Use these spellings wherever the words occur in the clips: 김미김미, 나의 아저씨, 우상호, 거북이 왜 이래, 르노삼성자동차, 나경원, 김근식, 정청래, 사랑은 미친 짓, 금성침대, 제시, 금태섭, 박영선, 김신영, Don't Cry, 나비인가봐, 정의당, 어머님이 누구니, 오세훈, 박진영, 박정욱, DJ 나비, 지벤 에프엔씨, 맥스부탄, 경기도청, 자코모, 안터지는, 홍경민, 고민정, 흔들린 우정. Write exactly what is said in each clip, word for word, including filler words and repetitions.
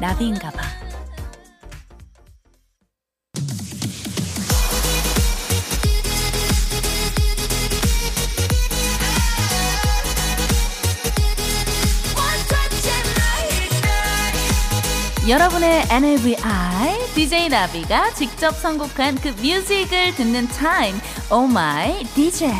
나비인가봐. 여러분의 엔엘브이아이 디제이 나비가 직접 선곡한 그 뮤직을 듣는 타임, Oh My 디제이.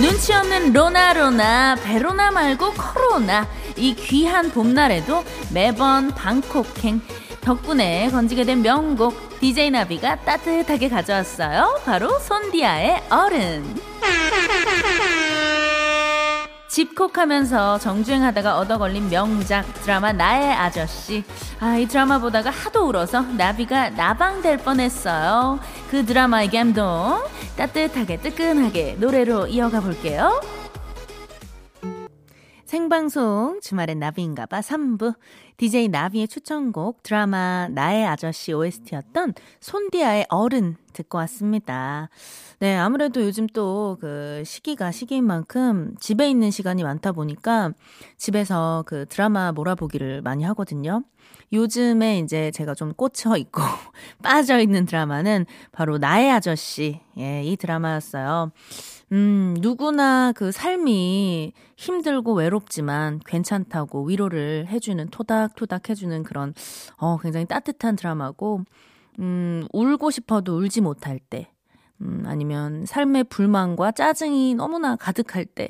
눈치 없는 로나로나, 베로나 말고 코로나. 이 귀한 봄날에도 매번 방콕행 덕분에 건지게 된 명곡, 디제이 나비가 따뜻하게 가져왔어요. 바로 손디아의 어른. 집콕하면서 정주행하다가 얻어걸린 명작 드라마 나의 아저씨. 아, 이 드라마 보다가 하도 울어서 나비가 나방될 뻔했어요. 그 드라마의 감동 따뜻하게 뜨끈하게 노래로 이어가 볼게요. 생방송 주말엔 나비인가봐 삼 부, 디제이 나비의 추천곡 드라마 나의 아저씨 오에스티였던 손디아의 어른 듣고 왔습니다. 네, 아무래도 요즘 또 그 시기가 시기인 만큼 집에 있는 시간이 많다 보니까 집에서 그 드라마 몰아보기를 많이 하거든요. 요즘에 이제 제가 좀 꽂혀 있고 빠져 있는 드라마는 바로 나의 아저씨, 예, 이 드라마였어요. 음, 누구나 그 삶이 힘들고 외롭지만 괜찮다고 위로를 해주는, 토닥토닥 해주는 그런 어, 굉장히 따뜻한 드라마고, 음, 울고 싶어도 울지 못할 때, 음, 아니면 삶의 불만과 짜증이 너무나 가득할 때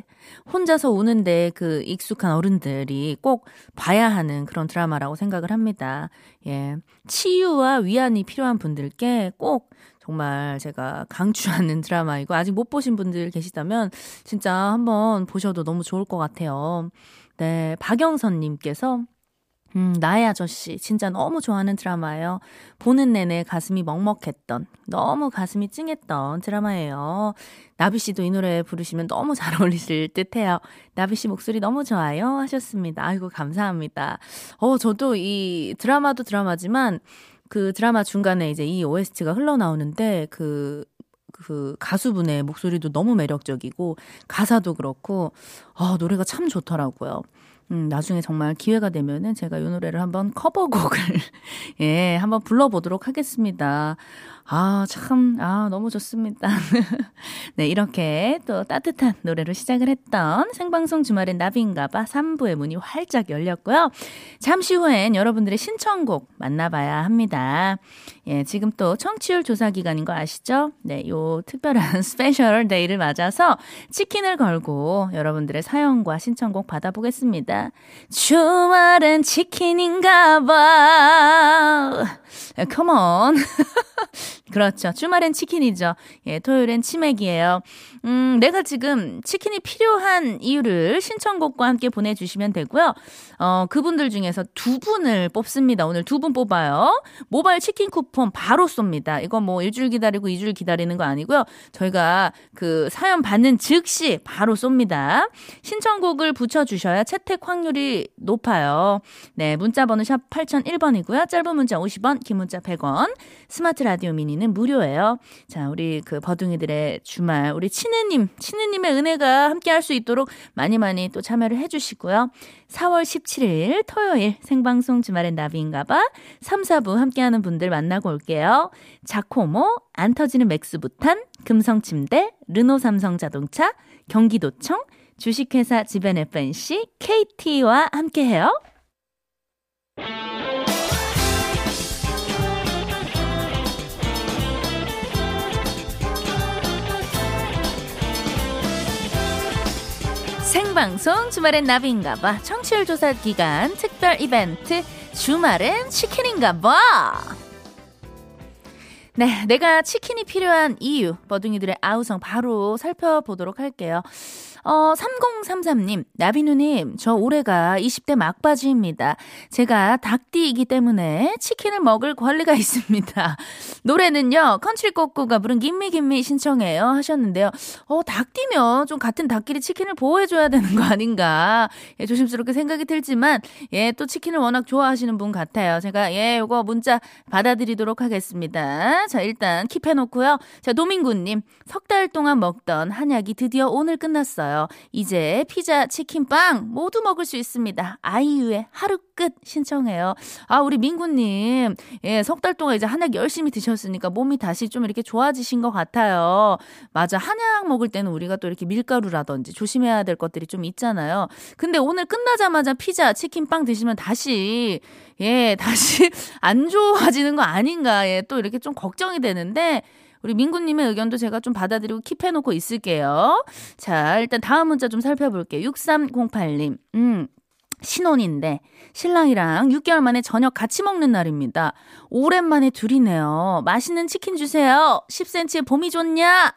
혼자서 우는데 그 익숙한 어른들이 꼭 봐야 하는 그런 드라마라고 생각을 합니다. 예, 치유와 위안이 필요한 분들께 꼭 정말 제가 강추하는 드라마이고, 아직 못 보신 분들 계시다면 진짜 한번 보셔도 너무 좋을 것 같아요. 네, 박영선 님께서 음, 나의 아저씨 진짜 너무 좋아하는 드라마예요. 보는 내내 가슴이 먹먹했던, 너무 가슴이 찡했던 드라마예요. 나비씨도 이 노래 부르시면 너무 잘 어울리실 듯해요. 나비씨 목소리 너무 좋아요 하셨습니다. 아이고, 감사합니다. 어, 저도 이 드라마도 드라마지만 그 드라마 중간에 이제 이 오에스티가 흘러나오는데 그, 그 가수분의 목소리도 너무 매력적이고 가사도 그렇고 어, 노래가 참 좋더라고요. 음, 나중에 정말 기회가 되면은 제가 이 노래를 한번 커버곡을 예, 한번 불러보도록 하겠습니다. 아, 참, 아, 너무 좋습니다. 네, 이렇게 또 따뜻한 노래로 시작을 했던 생방송 주말엔 나비인가봐 삼 부의 문이 활짝 열렸고요. 잠시 후엔 여러분들의 신청곡 만나봐야 합니다. 예, 지금 또 청취율 조사 기간인 거 아시죠? 네, 요 특별한 스페셜 데이를 맞아서 치킨을 걸고 여러분들의 사연과 신청곡 받아보겠습니다. 주말엔 치킨인가봐. Come on. 그렇죠. 주말엔 치킨이죠. 예, 토요일엔 치맥이에요. 음, 내가 지금 치킨이 필요한 이유를 신청곡과 함께 보내주시면 되고요. 어, 그분들 중에서 두 분을 뽑습니다. 오늘 두 분 뽑아요. 모바일 치킨 쿠폰 바로 쏩니다. 이거 뭐 일주일 기다리고 이주일 기다리는 거 아니고요. 저희가 그 사연 받는 즉시 바로 쏩니다. 신청곡을 붙여주셔야 채택 확률이 높아요. 네, 문자번호 샵 팔공공일번이고요. 짧은 문자 오십 원, 긴 문자 백 원, 스마트 라디오 미니는 무료예요. 자, 우리 그 버둥이들의 주말, 우리 친느님, 친느님의 은혜가 함께할 수 있도록 많이 많이 또 참여를 해주시고요. 사월 십칠일 토요일 생방송 주말엔 나비인가봐 삼, 사 부 함께하는 분들 만나고 올게요. 자코모, 안터지는 맥스부탄, 금성침대, 르노삼성자동차, 경기도청, 주식회사 지벤 에프엔씨, 케이티와 함께해요. 생방송 주말엔 나비인가봐 청취율 조사 기간 특별 이벤트 주말엔 치킨인가봐. 네, 내가 치킨이 필요한 이유 버둥이들의 아우성 바로 살펴보도록 할게요. 어, 삼공삼삼님, 나비누님, 저 올해가 이십대 막바지입니다. 제가 닭띠이기 때문에 치킨을 먹을 권리가 있습니다. 노래는요, 컨츄리꼬꼬가 부른 김미김미 신청해요 하셨는데요. 어, 닭띠면 좀 같은 닭끼리 치킨을 보호해줘야 되는 거 아닌가, 예, 조심스럽게 생각이 들지만, 예, 또 치킨을 워낙 좋아하시는 분 같아요. 제가, 예, 요거 문자 받아드리도록 하겠습니다. 자, 일단 킵해놓고요. 자, 도민구님, 석 달 동안 먹던 한약이 드디어 오늘 끝났어요. 이제 피자, 치킨, 빵 모두 먹을 수 있습니다. 아이유의 하루 끝 신청해요. 아, 우리 민구님, 예, 석 달 동안 이제 한약 열심히 드셨으니까 몸이 다시 좀 이렇게 좋아지신 것 같아요. 맞아, 한약 먹을 때는 우리가 또 이렇게 밀가루라든지 조심해야 될 것들이 좀 있잖아요. 근데 오늘 끝나자마자 피자, 치킨, 빵 드시면 다시, 예, 다시 안 좋아지는 거 아닌가, 예, 또 이렇게 좀 걱정이 되는데, 우리 민구님의 의견도 제가 좀 받아들이고 킵해놓고 있을게요. 자, 일단 다음 문자 좀 살펴볼게요. 육삼공팔 님, 음. 신혼인데 신랑이랑 육 개월 만에 저녁 같이 먹는 날입니다. 오랜만에 둘이네요. 맛있는 치킨 주세요. 십 센티미터의 봄이 좋냐?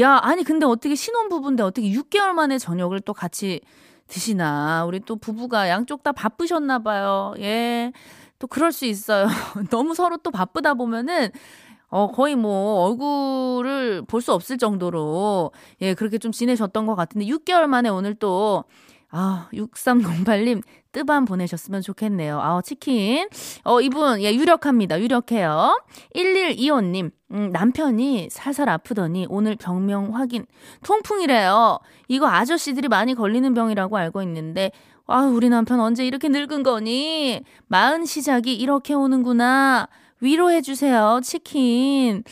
야, 아니 근데 어떻게 신혼부부인데 어떻게 육 개월 만에 저녁을 또 같이 드시나. 우리 또 부부가 양쪽 다 바쁘셨나 봐요. 예, 또 그럴 수 있어요. 너무 서로 또 바쁘다 보면은 어, 거의 뭐, 얼굴을 볼 수 없을 정도로, 예, 그렇게 좀 지내셨던 것 같은데, 육 개월 만에 오늘 또, 아, 육삼공팔 님, 뜨밤 보내셨으면 좋겠네요. 아, 치킨. 어, 이분, 예, 유력합니다. 유력해요. 일일이오 님, 음, 남편이 살살 아프더니 오늘 병명 확인. 통풍이래요. 이거 아저씨들이 많이 걸리는 병이라고 알고 있는데, 아, 우리 남편 언제 이렇게 늙은 거니? 마흔 시작이 이렇게 오는구나. 위로해주세요. 치킨.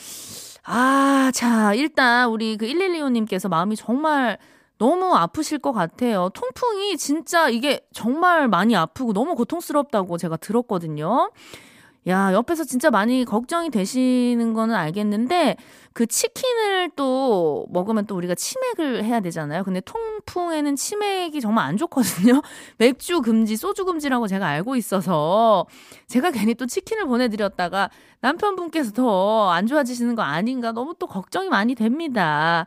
아, 자, 일단 우리 그 일일이오 님께서 마음이 정말 너무 아프실 것 같아요. 통풍이 진짜 이게 정말 많이 아프고 너무 고통스럽다고 제가 들었거든요. 야, 옆에서 진짜 많이 걱정이 되시는 거는 알겠는데, 그 치킨을 또 먹으면 또 우리가 치맥을 해야 되잖아요. 근데 통풍에는 치맥이 정말 안 좋거든요. 맥주 금지, 소주 금지라고 제가 알고 있어서, 제가 괜히 또 치킨을 보내드렸다가 남편분께서 더 안 좋아지시는 거 아닌가, 너무 또 걱정이 많이 됩니다.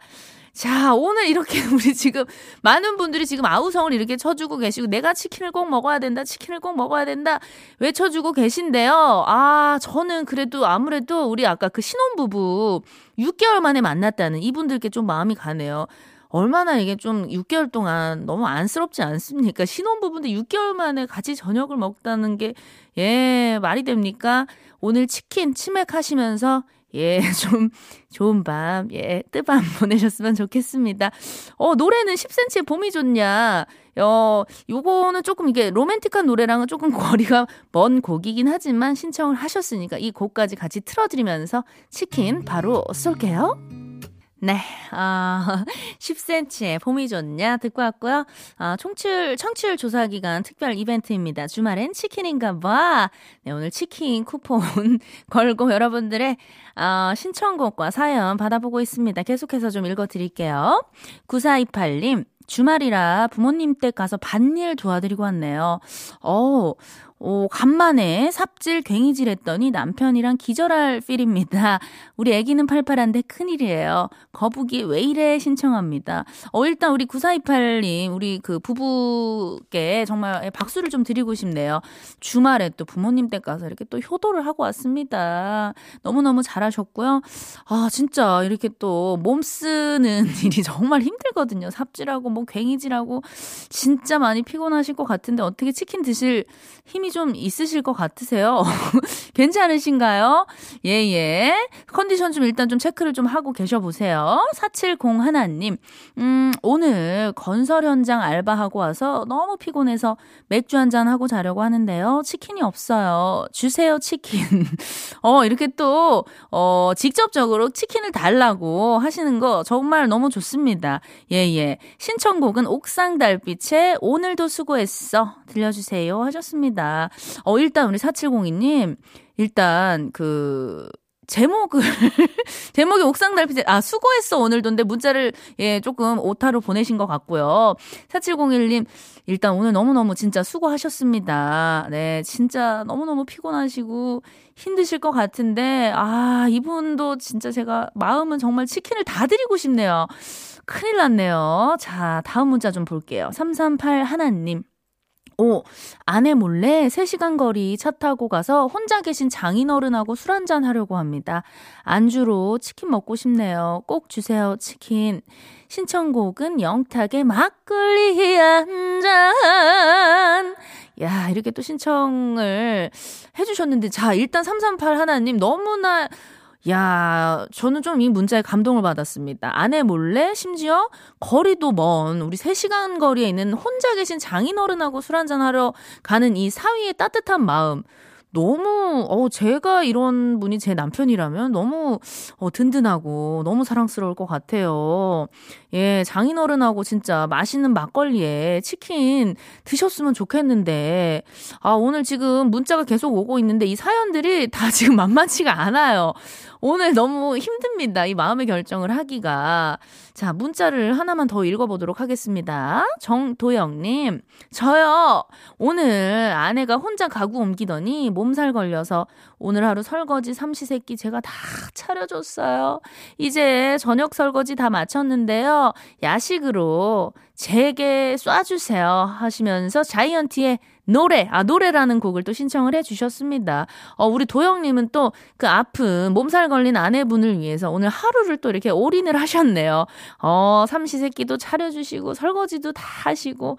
자, 오늘 이렇게 우리 지금 많은 분들이 지금 아우성을 이렇게 쳐주고 계시고, 내가 치킨을 꼭 먹어야 된다, 치킨을 꼭 먹어야 된다 외쳐주고 계신데요. 아, 저는 그래도 아무래도 우리 아까 그 신혼부부 육 개월 만에 만났다는 이분들께 좀 마음이 가네요. 얼마나 이게 좀 육 개월 동안 너무 안쓰럽지 않습니까? 신혼부부인데 육 개월 만에 같이 저녁을 먹다는 게, 예, 말이 됩니까? 오늘 치킨 치맥 하시면서, 예, 좀 좋은 밤, 예, 뜨밤 보내셨으면 좋겠습니다. 어, 노래는 십 센티미터의 봄이 좋냐. 어, 요거는 조금 이게 로맨틱한 노래랑은 조금 거리가 먼 곡이긴 하지만 신청을 하셨으니까 이 곡까지 같이 틀어드리면서 치킨 바로 쏠게요. 네, 아, 십 센티미터의 봄이 좋냐 듣고 왔고요. 아, 청취율, 청취율 조사 기간 특별 이벤트입니다. 주말엔 치킨인가 봐. 네, 오늘 치킨 쿠폰 걸고 여러분들의 어, 신청곡과 사연 받아보고 있습니다. 계속해서 좀 읽어드릴게요. 구사이팔 님, 주말이라 부모님 댁 가서 밭일 도와드리고 왔네요. 어, 오, 간만에 삽질, 괭이질 했더니 남편이랑 기절할 필입니다. 우리 애기는 팔팔한데 큰일이에요. 거북이 왜 이래 신청합니다. 어, 일단 우리 구사이팔 님, 우리 그 부부께 정말 박수를 좀 드리고 싶네요. 주말에 또 부모님 댁 가서 이렇게 또 효도를 하고 왔습니다. 너무너무 잘하셨고요. 아, 진짜 이렇게 또 몸 쓰는 일이 정말 힘들거든요. 삽질하고 뭐 괭이질하고 진짜 많이 피곤하실 것 같은데 어떻게 치킨 드실 힘이 좀 있으실 것 같으세요? 괜찮으신가요? 예예. 예. 컨디션 좀 일단 좀 체크를 좀 하고 계셔보세요. 사칠공일 님, 음, 오늘 건설 현장 알바하고 와서 너무 피곤해서 맥주 한잔 하고 자려고 하는데요. 치킨이 없어요. 주세요 치킨. 어, 이렇게 또 어, 직접적으로 치킨을 달라고 하시는 거 정말 너무 좋습니다. 예예. 예. 신청곡은 옥상달빛의 오늘도 수고했어 들려주세요 하셨습니다. 어, 일단 우리 사칠공이 님, 일단 그 제목을 제목이 옥상달빛에 아 수고했어 오늘도인데 문자를 예 조금 오타로 보내신 것 같고요. 사칠공일 님, 일단 오늘 너무너무 진짜 수고하셨습니다. 네, 진짜 너무너무 피곤하시고 힘드실 것 같은데, 아, 이분도 진짜 제가 마음은 정말 치킨을 다 드리고 싶네요. 큰일 났네요. 자, 다음 문자 좀 볼게요. 삼삼팔일 님, 오, 아내 몰래 세 시간 거리 차 타고 가서 혼자 계신 장인어른하고 술 한잔 하려고 합니다. 안주로 치킨 먹고 싶네요. 꼭 주세요, 치킨. 신청곡은 영탁의 막걸리 한 잔. 야, 이렇게 또 신청을 해주셨는데, 자, 일단 삼삼팔일 님, 너무나 야, 저는 좀 이 문자에 감동을 받았습니다. 아내 몰래 심지어 거리도 먼 우리 세 시간 거리에 있는 혼자 계신 장인어른하고 술 한잔하러 가는 이 사위의 따뜻한 마음. 너무 어 제가 이런 분이 제 남편이라면 너무 어 든든하고 너무 사랑스러울 것 같아요. 예, 장인어른하고 진짜 맛있는 막걸리에 치킨 드셨으면 좋겠는데 아 오늘 지금 문자가 계속 오고 있는데 이 사연들이 다 지금 만만치가 않아요. 오늘 너무 힘듭니다. 이 마음의 결정을 하기가. 자, 문자를 하나만 더 읽어보도록 하겠습니다. 정도영님, 저요. 오늘 아내가 혼자 가구 옮기더니 몸살 걸려서 오늘 하루 설거지 삼시세끼 제가 다 차려줬어요. 이제 저녁 설거지 다 마쳤는데요. 야식으로 제게 쏴주세요 하시면서 자이언티의 노래, 아, 노래라는 곡을 또 신청을 해주셨습니다. 어, 우리 도영님은 또 그 아픈 몸살 걸린 아내분을 위해서 오늘 하루를 또 이렇게 올인을 하셨네요. 어, 삼시세끼도 차려주시고, 설거지도 다 하시고,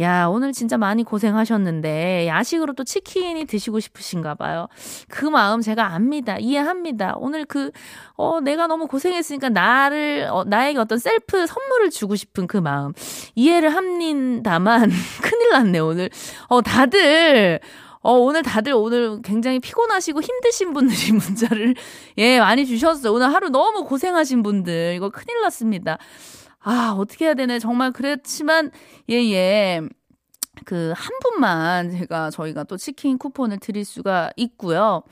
야, 오늘 진짜 많이 고생하셨는데, 야식으로 또 치킨이 드시고 싶으신가 봐요. 그 마음 제가 압니다. 이해합니다. 오늘 그, 어, 내가 너무 고생했으니까 나를, 어, 나에게 어떤 셀프 선물을 주고 싶은 그 마음. 이해를 합니다만, 큰일 났네, 오늘. 어, 다들, 어, 오늘 다들 오늘 굉장히 피곤하시고 힘드신 분들이 문자를, 예, 많이 주셨어요. 오늘 하루 너무 고생하신 분들, 이거 큰일 났습니다. 아, 어떻게 해야 되네. 정말 그렇지만, 예, 예. 그, 한 분만 제가, 저희가 또 치킨 쿠폰을 드릴 수가 있고요.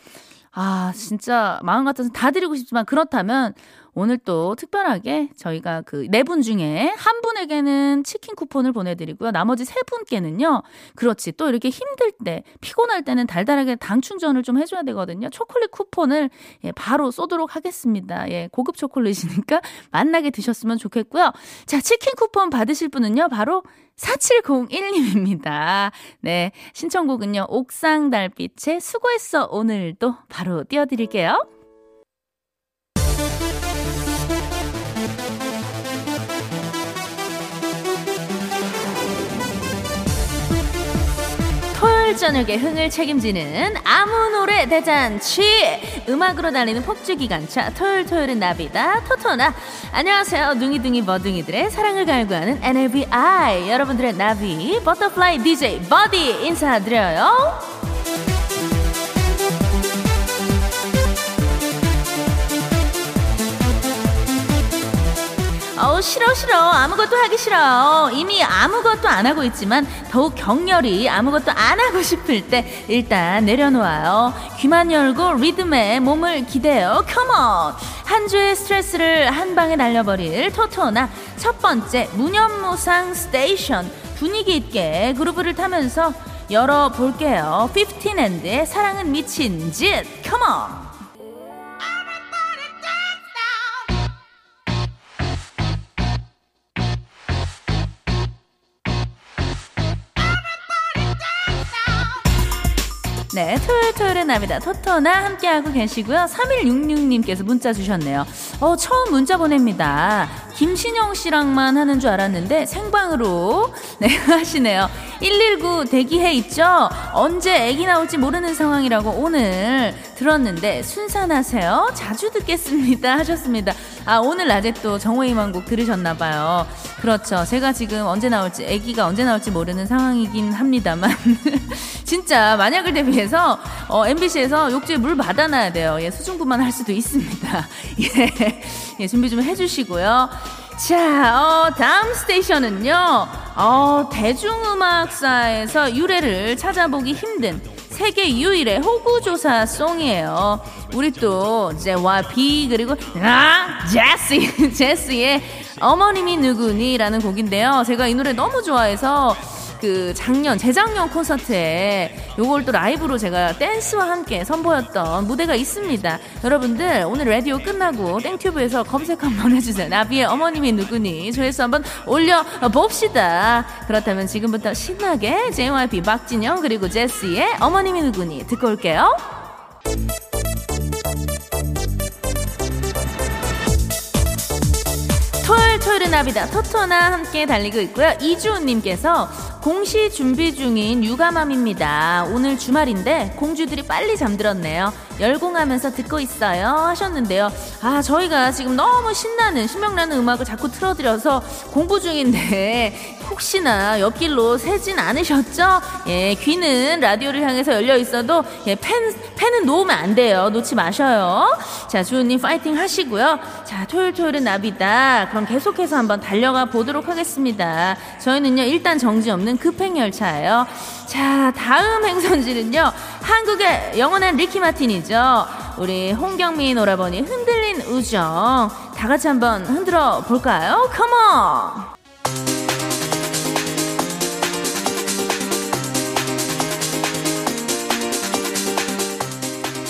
아, 진짜, 마음 같아서 다 드리고 싶지만, 그렇다면, 오늘 또 특별하게 저희가 그 네 분 중에 한 분에게는 치킨 쿠폰을 보내드리고요. 나머지 세 분께는요. 그렇지. 또 이렇게 힘들 때, 피곤할 때는 달달하게 당 충전을 좀 해줘야 되거든요. 초콜릿 쿠폰을 예, 바로 쏘도록 하겠습니다. 예, 고급 초콜릿이니까 맛나게 드셨으면 좋겠고요. 자, 치킨 쿠폰 받으실 분은요. 바로 사칠공일님입니다. 네, 신청곡은요. 옥상 달빛의 수고했어 오늘도 바로 띄워드릴게요. 저녁의 흥을 책임지는 아무 노래 대잔치 음악으로 달리는 폭주기관차 토요일 토요일은 나비다 토토나 안녕하세요 둥이둥이 버둥이들의 사랑을 갈구하는 엔엘비아이 여러분들의 나비 버터플라이 디제이 버디 인사드려요. 어우 싫어 싫어 아무것도 하기 싫어. 이미 아무것도 안 하고 있지만 더욱 격렬히 아무것도 안 하고 싶을 때 일단 내려놓아요. 귀만 열고 리듬에 몸을 기대요. 컴온. 한 주의 스트레스를 한 방에 날려버릴 토토나 첫 번째 무념무상 스테이션 분위기 있게 그루브를 타면서 열어볼게요. 십틴 앤드의 사랑은 미친 짓 컴온. 네, 토요일 토요일의 나비다 토토나 함께하고 계시고요. 삼일육육님께서 문자 주셨네요. 어, 처음 문자 보냅니다. 김신영 씨랑만 하는 줄 알았는데 생방으로 네 하시네요. 일일구 대기해 있죠? 언제 애기 나올지 모르는 상황이라고 오늘 들었는데 순산하세요. 자주 듣겠습니다 하셨습니다. 아 오늘 낮에 또 정오희망곡 들으셨나봐요. 그렇죠. 제가 지금 언제 나올지 애기가 언제 나올지 모르는 상황이긴 합니다만 진짜 만약을 대비해서 어, 엠비씨에서 욕조에 물 받아놔야 돼요. 예, 수중구만 할 수도 있습니다. 예, 예 준비 좀 해주시고요. 자, 어, 다음 스테이션은요. 어, 대중음악사에서 유래를 찾아보기 힘든 세계 유일의 호구조사 송이에요. 우리 또 제와 비 그리고 아 제시 제스의 어머님이 누구니라는 곡인데요. 제가 이 노래 너무 좋아해서 그 작년 재작년 콘서트에 요걸 또 라이브로 제가 댄스와 함께 선보였던 무대가 있습니다. 여러분들 오늘 라디오 끝나고 땡튜브에서 검색 한번 해주세요. 나비의 어머님이 누구니 조회수 한번 올려봅시다. 그렇다면 지금부터 신나게 제이와이피 박진영 그리고 제시의 어머님이 누구니 듣고 올게요. 토요일 토요일은 나비다 토토나 함께 달리고 있고요. 이주훈님께서 공시 준비 중인 육아맘입니다. 오늘 주말인데 공주들이 빨리 잠들었네요. 열공하면서 듣고 있어요 하셨는데요. 아, 저희가 지금 너무 신나는 신명나는 음악을 자꾸 틀어드려서 공부 중인데 혹시나 옆길로 새진 않으셨죠? 예, 귀는 라디오를 향해서 열려 있어도 예, 펜, 펜은 놓으면 안 돼요. 놓지 마셔요. 자, 주은님 파이팅 하시고요. 자, 토요일 토요일은 나비다. 그럼 계속해서 한번 달려가 보도록 하겠습니다. 저희는요, 일단 정지 없는 급행열차예요. 자, 다음 행선지는요, 한국의 영원한 리키 마틴이죠. 우리 홍경민 오라버니 흔들린 우정 다 같이 한번 흔들어 볼까요? Come on!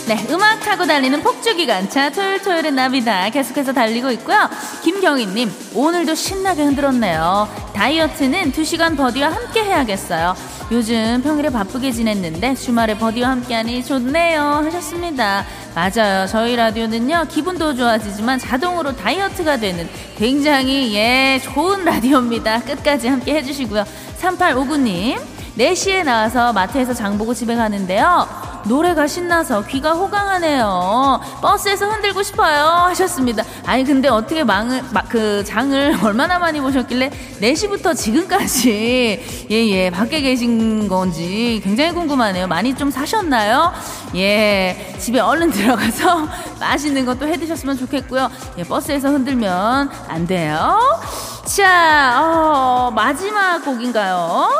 네, 음악 타고 달리는 폭주기관차 토요일 토요일은 나비다 계속해서 달리고 있고요. 김경희님, 오늘도 신나게 흔들었네요. 다이어트는 두 시간 버디와 함께 해야겠어요. 요즘 평일에 바쁘게 지냈는데 주말에 버디와 함께하니 좋네요 하셨습니다. 맞아요. 저희 라디오는요, 기분도 좋아지지만 자동으로 다이어트가 되는 굉장히 예 좋은 라디오입니다. 끝까지 함께 해주시고요. 삼팔오구 님, 네 시에 나와서 마트에서 장보고 집에 가는데요, 노래가 신나서 귀가 호강하네요. 버스에서 흔들고 싶어요 하셨습니다. 아니 근데 어떻게 망을, 마, 그 장을 얼마나 많이 보셨길래 네 시부터 지금까지 예예 밖에 계신 건지 굉장히 궁금하네요. 많이 좀 사셨나요? 예, 집에 얼른 들어가서 맛있는 것도 해드셨으면 좋겠고요. 예, 버스에서 흔들면 안 돼요. 자, 어, 마지막 곡인가요?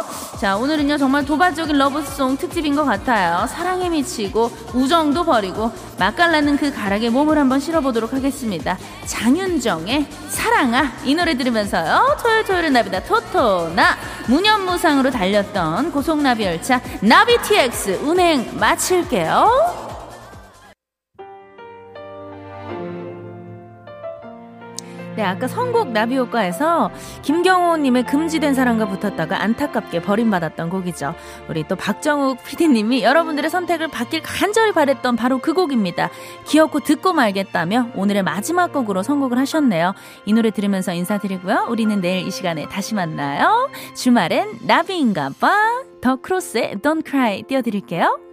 자, 오늘은요 정말 도발적인 러브송 특집인 것 같아요. 사랑에 미치고 우정도 버리고 맛깔나는 그 가락에 몸을 한번 실어보도록 하겠습니다. 장윤정의 사랑아, 이 노래 들으면서요, 토요일 토요일은 나비다 토토나 무념무상으로 달렸던 고속나비 열차 나비티엑스 운행 마칠게요. 네, 아까 선곡 나비효과에서 김경호님의 금지된 사랑과 붙었다가 안타깝게 버림받았던 곡이죠. 우리 또 박정욱 피디님이 여러분들의 선택을 받길 간절히 바랬던 바로 그 곡입니다. 귀엽고 듣고 말겠다며 오늘의 마지막 곡으로 선곡을 하셨네요. 이 노래 들으면서 인사드리고요. 우리는 내일 이 시간에 다시 만나요. 주말엔 나비인가봐 더 크로스의 Don't Cry 띄워드릴게요.